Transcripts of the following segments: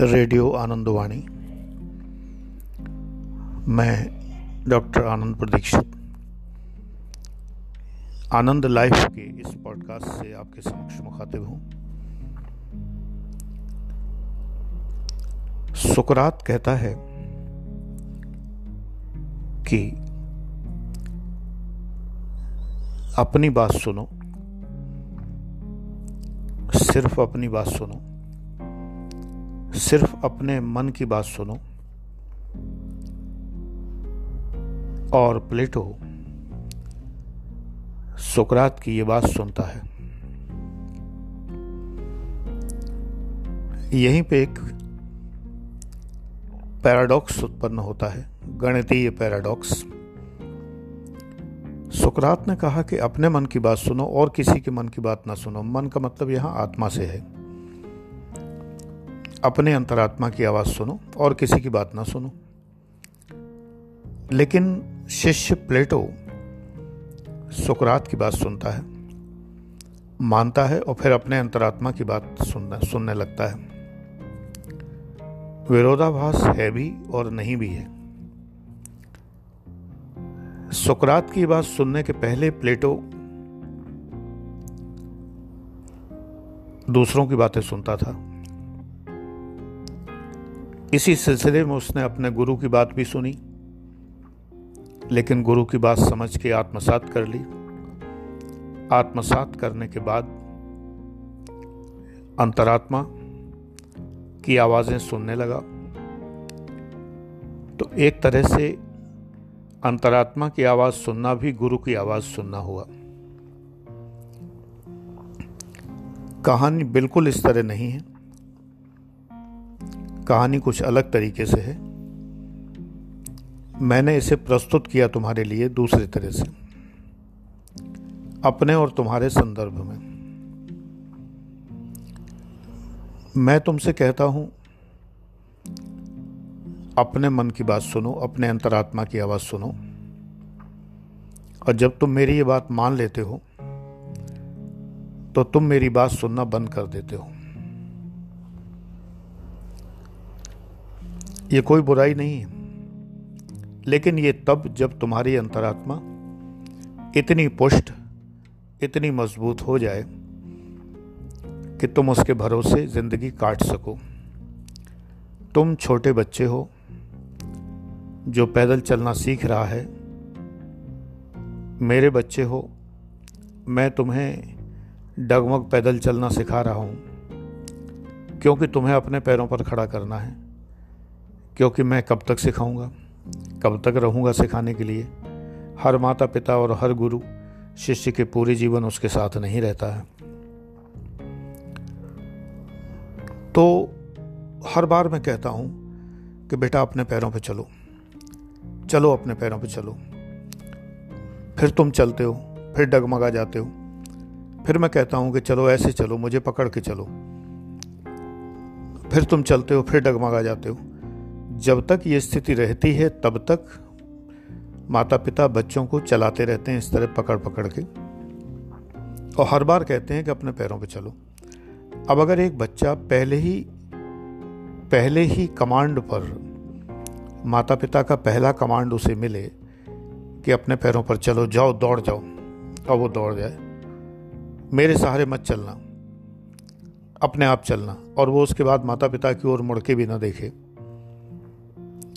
Radio Anandwani. मैं doctor आनंद प्रदीक्षित आनंद life के इस पॉडकास्ट से आपके समक्ष मुखातिब हूँ। सुकरात कहता है कि अपनी बात सुनो, सिर्फ अपनी बात सुनो, सिर्फ अपने मन की बात सुनो। और प्लेटो सुकरात की ये बात सुनता है। यहीं पे एक पैराडॉक्स उत्पन्न होता है, गणितीय पैराडॉक्स। सुकरात ने कहा कि अपने मन की बात सुनो और किसी के मन की बात ना सुनो। मन का मतलब यहाँ आत्मा से है। अपने अंतरात्मा की आवाज़ सुनो और किसी की बात ना सुनो। लेकिन शिष्य प्लेटो सुकरात की बात सुनता है, मानता है और फिर अपने अंतरात्मा की बात सुनने लगता है। विरोधाभास है भी और नहीं भी है। सुकरात की बात सुनने के पहले प्लेटो दूसरों की बातें सुनता था। इसी सिलसिले में उसने अपने गुरु की बात भी सुनी, लेकिन गुरु की बात समझ के आत्मसात कर ली। आत्मसात करने के बाद अंतरात्मा की आवाज़ें सुनने लगा। तो एक तरह से अंतरात्मा की आवाज़ सुनना भी गुरु की आवाज़ सुनना हुआ। कहानी बिल्कुल इस तरह नहीं है, कहानी कुछ अलग तरीके से है। मैंने इसे प्रस्तुत किया तुम्हारे लिए दूसरे तरह से, अपने और तुम्हारे संदर्भ में। मैं तुमसे कहता हूं, अपने मन की बात सुनो, अपने अंतरात्मा की आवाज़ सुनो। और जब तुम मेरी ये बात मान लेते हो तो तुम मेरी बात सुनना बंद कर देते हो। ये कोई बुराई नहीं है, लेकिन ये तब जब तुम्हारी अंतरात्मा इतनी पुष्ट, इतनी मजबूत हो जाए कि तुम उसके भरोसे ज़िंदगी काट सको। तुम छोटे बच्चे हो जो पैदल चलना सीख रहा है। मेरे बच्चे हो, मैं तुम्हें डगमग पैदल चलना सिखा रहा हूँ, क्योंकि तुम्हें अपने पैरों पर खड़ा करना है। क्योंकि मैं कब तक सिखाऊंगा, कब तक रहूंगा सिखाने के लिए। हर माता पिता और हर गुरु शिष्य के पूरे जीवन उसके साथ नहीं रहता है। तो हर बार मैं कहता हूं कि बेटा अपने पैरों पे चलो, चलो अपने पैरों पे चलो। फिर तुम चलते हो, फिर डगमगा जाते हो। फिर मैं कहता हूं कि चलो ऐसे चलो, मुझे पकड़ के चलो। फिर तुम चलते हो, फिर डगमगा जाते हो। जब तक ये स्थिति रहती है तब तक माता पिता बच्चों को चलाते रहते हैं इस तरह पकड़ पकड़ के, और हर बार कहते हैं कि अपने पैरों पे चलो। अब अगर एक बच्चा पहले ही कमांड पर, माता पिता का पहला कमांड उसे मिले कि अपने पैरों पर चलो, जाओ दौड़ जाओ, और वो दौड़ जाए, मेरे सहारे मत चलना, अपने आप चलना, और वो उसके बाद माता पिता की ओर मुड़ के भी ना देखे।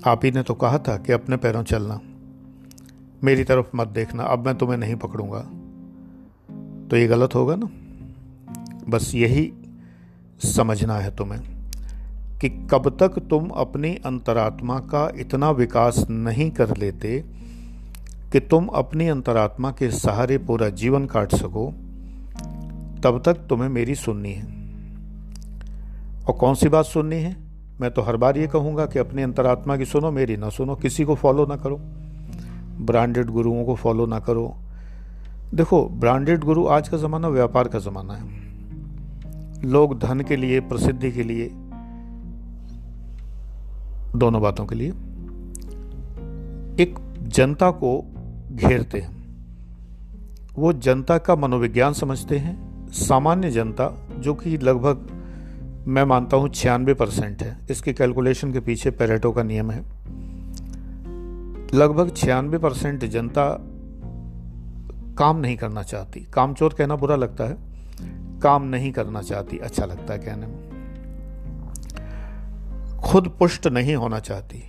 आप ही ने तो कहा था कि अपने पैरों चलना, मेरी तरफ मत देखना, अब मैं तुम्हें नहीं पकड़ूंगा, तो ये गलत होगा ना। बस यही समझना है तुम्हें कि कब तक तुम अपनी अंतरात्मा का इतना विकास नहीं कर लेते कि तुम अपनी अंतरात्मा के सहारे पूरा जीवन काट सको, तब तक तुम्हें मेरी सुननी है। और कौन सी बात सुननी है? मैं तो हर बार ये कहूँगा कि अपनी अंतरात्मा की सुनो, मेरी ना सुनो। किसी को फॉलो ना करो, ब्रांडेड गुरुओं को फॉलो ना करो। देखो, ब्रांडेड गुरु, आज का ज़माना व्यापार का ज़माना है। लोग धन के लिए, प्रसिद्धि के लिए, दोनों बातों के लिए एक जनता को घेरते हैं। वो जनता का मनोविज्ञान समझते हैं। सामान्य जनता, जो कि लगभग मैं मानता हूँ 96% है। इसकी कैलकुलेशन के पीछे पेरेटो का नियम है। लगभग 96% जनता काम नहीं करना चाहती। कामचोर कहना बुरा लगता है, काम नहीं करना चाहती अच्छा लगता है कहने में। खुद पुष्ट नहीं होना चाहती,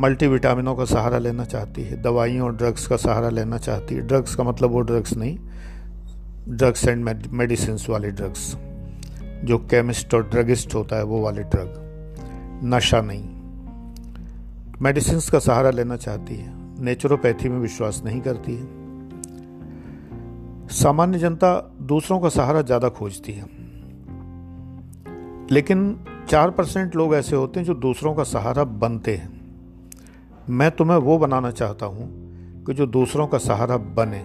मल्टीविटामिनों का सहारा लेना चाहती है, दवाइयों और ड्रग्स का सहारा लेना चाहती है। ड्रग्स का मतलब वो ड्रग्स नहीं, ड्रग्स एंड मेडिसिन्स वाले ड्रग्स, जो केमिस्ट और ड्रगिस्ट होता है वो वाले ड्रग, नशा नहीं। मेडिसिन्स का सहारा लेना चाहती है, नेचुरोपैथी में विश्वास नहीं करती है। सामान्य जनता दूसरों का सहारा ज़्यादा खोजती है, लेकिन 4% लोग ऐसे होते हैं जो दूसरों का सहारा बनते हैं। मैं तुम्हें वो बनाना चाहता हूँ कि जो दूसरों का सहारा बने,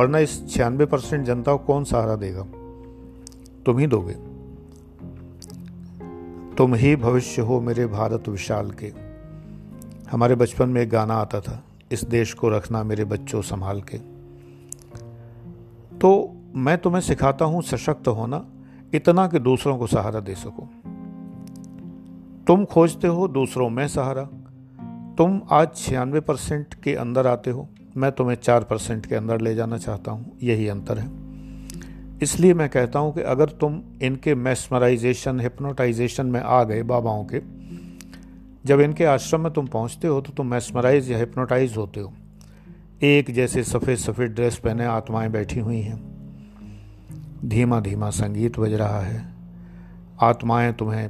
वरना इस 96% जनता को कौन सहारा देगा? तुम ही दोगे। तुम ही भविष्य हो मेरे भारत विशाल के। हमारे बचपन में एक गाना आता था, इस देश को रखना मेरे बच्चों संभाल के। तो मैं तुम्हें सिखाता हूँ सशक्त होना, इतना कि दूसरों को सहारा दे सको। तुम खोजते हो दूसरों में सहारा। तुम आज 96% के अंदर आते हो, मैं तुम्हें 4% के अंदर ले जाना चाहता हूँ। यही अंतर है। इसलिए मैं कहता हूँ कि अगर तुम इनके मैस्मराइजेशन, हिप्नोटाइजेशन में आ गए, बाबाओं के, जब इनके आश्रम में तुम पहुंचते हो तो तुम मैस्मराइज या हिप्नोटाइज होते हो। एक जैसे सफ़ेद सफ़ेद ड्रेस पहने आत्माएं बैठी हुई हैं, धीमा धीमा संगीत बज रहा है, आत्माएं तुम्हें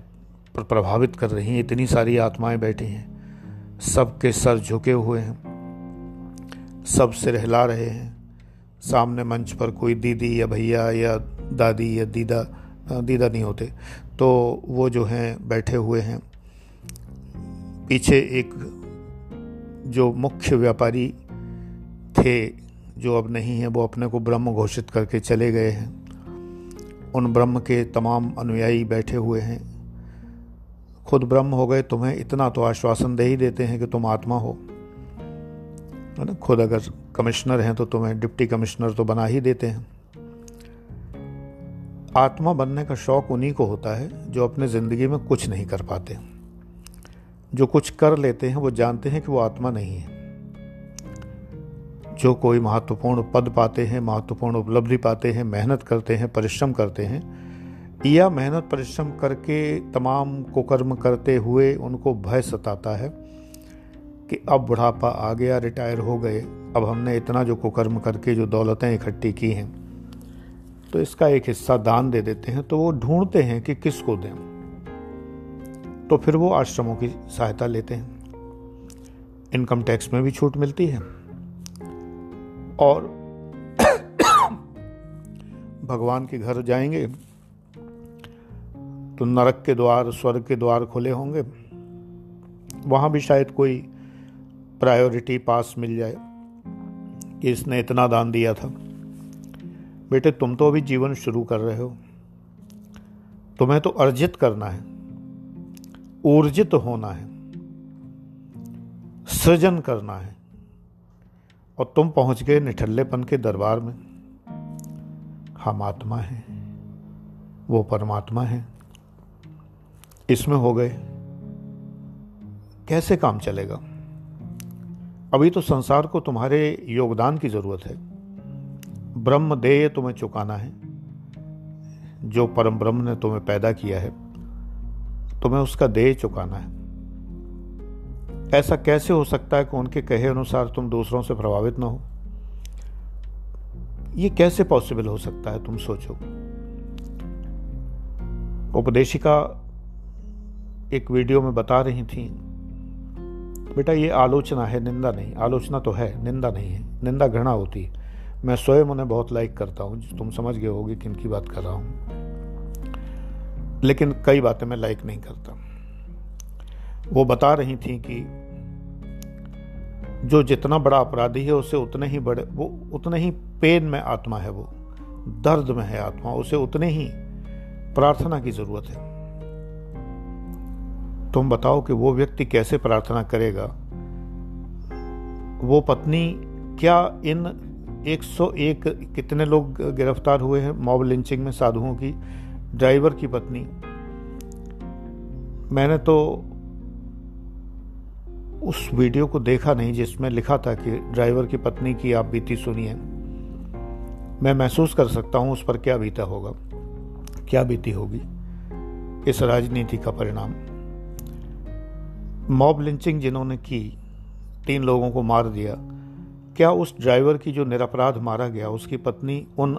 प्रभावित कर रही हैं। इतनी सारी आत्माएं बैठी हैं, सबके सर झुके हुए हैं, सब सिर हिला रहे हैं। सामने मंच पर कोई दीदी या भैया या दादी या दीदा नहीं होते, तो वो जो हैं बैठे हुए हैं। पीछे एक जो मुख्य व्यापारी थे, जो अब नहीं है, वो अपने को ब्रह्म घोषित करके चले गए हैं। उन ब्रह्म के तमाम अनुयायी बैठे हुए हैं। खुद ब्रह्म हो गए, तुम्हें इतना तो आश्वासन दे ही देते हैं कि तुम आत्मा हो, है ना। खुद अगर कमिश्नर हैं तो तुम्हें डिप्टी कमिश्नर तो बना ही देते हैं। आत्मा बनने का शौक़ उन्हीं को होता है जो अपने ज़िंदगी में कुछ नहीं कर पाते। जो कुछ कर लेते हैं वो जानते हैं कि वो आत्मा नहीं है। जो कोई महत्वपूर्ण पद पाते हैं, महत्वपूर्ण उपलब्धि पाते हैं, मेहनत करते हैं, परिश्रम करते हैं, या मेहनत परिश्रम करके तमाम कुकर्म करते हुए उनको भय सताता है कि अब बुढ़ापा आ गया, रिटायर हो गए, अब हमने इतना जो कुकर्म करके जो दौलतें इकट्ठी की हैं, तो इसका एक हिस्सा दान दे देते हैं। तो वो ढूंढते हैं कि किसको दें, तो फिर वो आश्रमों की सहायता लेते हैं। इनकम टैक्स में भी छूट मिलती है और भगवान के घर जाएंगे तो नरक के द्वार, स्वर्ग के द्वार खुले होंगे। वहाँ भी शायद कोई प्रायोरिटी पास मिल जाए कि इसने इतना दान दिया था। बेटे, तुम तो अभी जीवन शुरू कर रहे हो, तुम्हें तो अर्जित करना है, ऊर्जित होना है, सृजन करना है, और तुम पहुंच गए निठल्लेपन के दरबार में। हम आत्मा हैं, वो परमात्मा है, इसमें हो गए, कैसे काम चलेगा? अभी तो संसार को तुम्हारे योगदान की ज़रूरत है। ब्रह्म देय तुम्हें चुकाना है। जो परम ब्रह्म ने तुम्हें पैदा किया है, तुम्हें उसका देय चुकाना है। ऐसा कैसे हो सकता है कि उनके कहे अनुसार तुम दूसरों से प्रभावित न हो? ये कैसे पॉसिबल हो सकता है? तुम सोचो। उपदेशिका एक वीडियो में बता रही थी, बेटा ये आलोचना है, निंदा नहीं। आलोचना तो है, निंदा नहीं है। निंदा घृणा होती है। मैं स्वयं उन्हें बहुत लाइक करता हूँ। तुम समझ गए होगे किन की बात कर रहा हूँ, लेकिन कई बातें मैं लाइक नहीं करता। वो बता रही थी कि जो जितना बड़ा अपराधी है उसे उतने ही बड़े, वो उतने ही पेन में आत्मा है, वो दर्द में है आत्मा, उसे उतने ही प्रार्थना की ज़रूरत है। तुम बताओ कि वो व्यक्ति कैसे प्रार्थना करेगा? वो पत्नी, क्या इन 101 कितने लोग गिरफ्तार हुए हैं मॉब लिंचिंग में साधुओं की? ड्राइवर की पत्नी मैंने तो उस वीडियो को देखा नहीं जिसमें लिखा था कि ड्राइवर की पत्नी की आप बीती सुनी है। मैं महसूस कर सकता हूँ उस पर क्या बीता होगा, क्या बीती होगी इस राजनीति का परिणाम। मॉब लिंचिंग जिन्होंने की, 3 लोगों को मार दिया, क्या उस ड्राइवर की जो निरपराध मारा गया उसकी पत्नी उन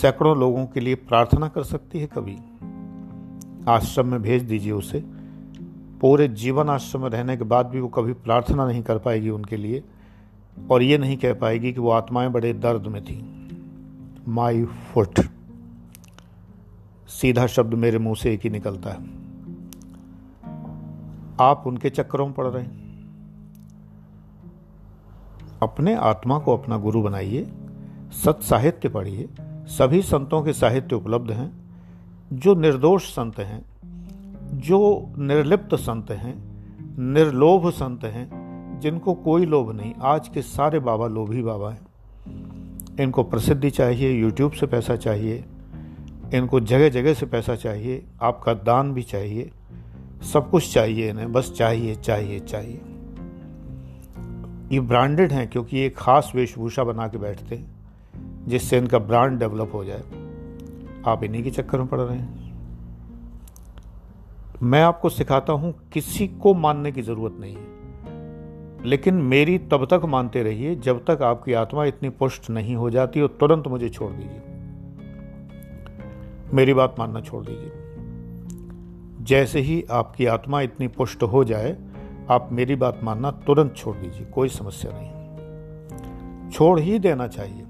सैकड़ों लोगों के लिए प्रार्थना कर सकती है? कभी आश्रम में भेज दीजिए उसे, पूरे जीवन आश्रम में रहने के बाद भी वो कभी प्रार्थना नहीं कर पाएगी उनके लिए, और ये नहीं कह पाएगी कि वो आत्माएं बड़े दर्द में थी। माई फुट, सीधा शब्द मेरे मुंह से एक ही निकलता है, आप उनके चक्करों में पड़ रहे हैं। अपने आत्मा को अपना गुरु बनाइए, सत साहित्य पढ़िए, सभी संतों के साहित्य उपलब्ध हैं। जो निर्दोष संत हैं, जो निर्लिप्त संत हैं, निर्लोभ संत हैं, जिनको कोई लोभ नहीं। आज के सारे बाबा लोभी बाबा हैं। इनको प्रसिद्धि चाहिए, यूट्यूब से पैसा चाहिए, इनको जगह जगह से पैसा चाहिए, आपका दान भी चाहिए, सब कुछ चाहिए इन्हें, बस चाहिए चाहिए चाहिए। ये ब्रांडेड हैं क्योंकि ये खास वेशभूषा बना के बैठते हैं जिससे इनका ब्रांड डेवलप हो जाए। आप इन्हीं के चक्कर में पड़ रहे हैं। मैं आपको सिखाता हूँ किसी को मानने की ज़रूरत नहीं है, लेकिन मेरी तब तक मानते रहिए जब तक आपकी आत्मा इतनी पुष्ट नहीं हो जाती और तुरंत मुझे छोड़ दीजिए, मेरी बात मानना छोड़ दीजिए। जैसे ही आपकी आत्मा इतनी पुष्ट हो जाए, आप मेरी बात मानना तुरंत छोड़ दीजिए, कोई समस्या नहीं, छोड़ ही देना चाहिए।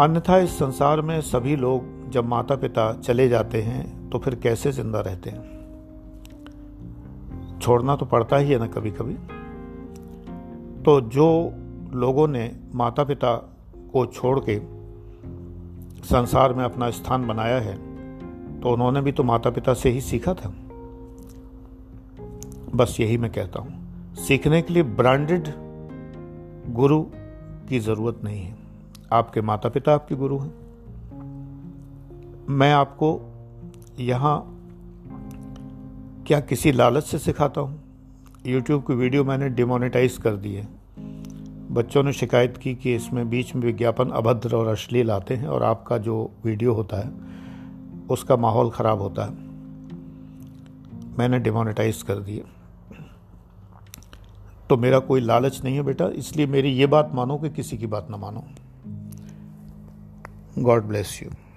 अन्यथा इस संसार में सभी लोग जब माता पिता चले जाते हैं तो फिर कैसे जिंदा रहते हैं? छोड़ना तो पड़ता ही है ना कभी कभी। तो जो लोगों ने माता पिता को छोड़ के संसार में अपना स्थान बनाया है, तो उन्होंने भी तो माता पिता से ही सीखा था। बस यही मैं कहता हूँ, सीखने के लिए ब्रांडेड गुरु की ज़रूरत नहीं है। आपके माता पिता आपके गुरु हैं। मैं आपको यहाँ क्या किसी लालच से सिखाता हूँ? YouTube की वीडियो मैंने डिमोनेटाइज कर दी है। बच्चों ने शिकायत की कि इसमें बीच में विज्ञापन अभद्र और अश्लील आते हैं और आपका जो वीडियो होता है उसका माहौल ख़राब होता है। मैंने डिमोनेटाइज कर दिए। तो मेरा कोई लालच नहीं है बेटा, इसलिए मेरी ये बात मानो कि किसी की बात ना मानो। God bless you.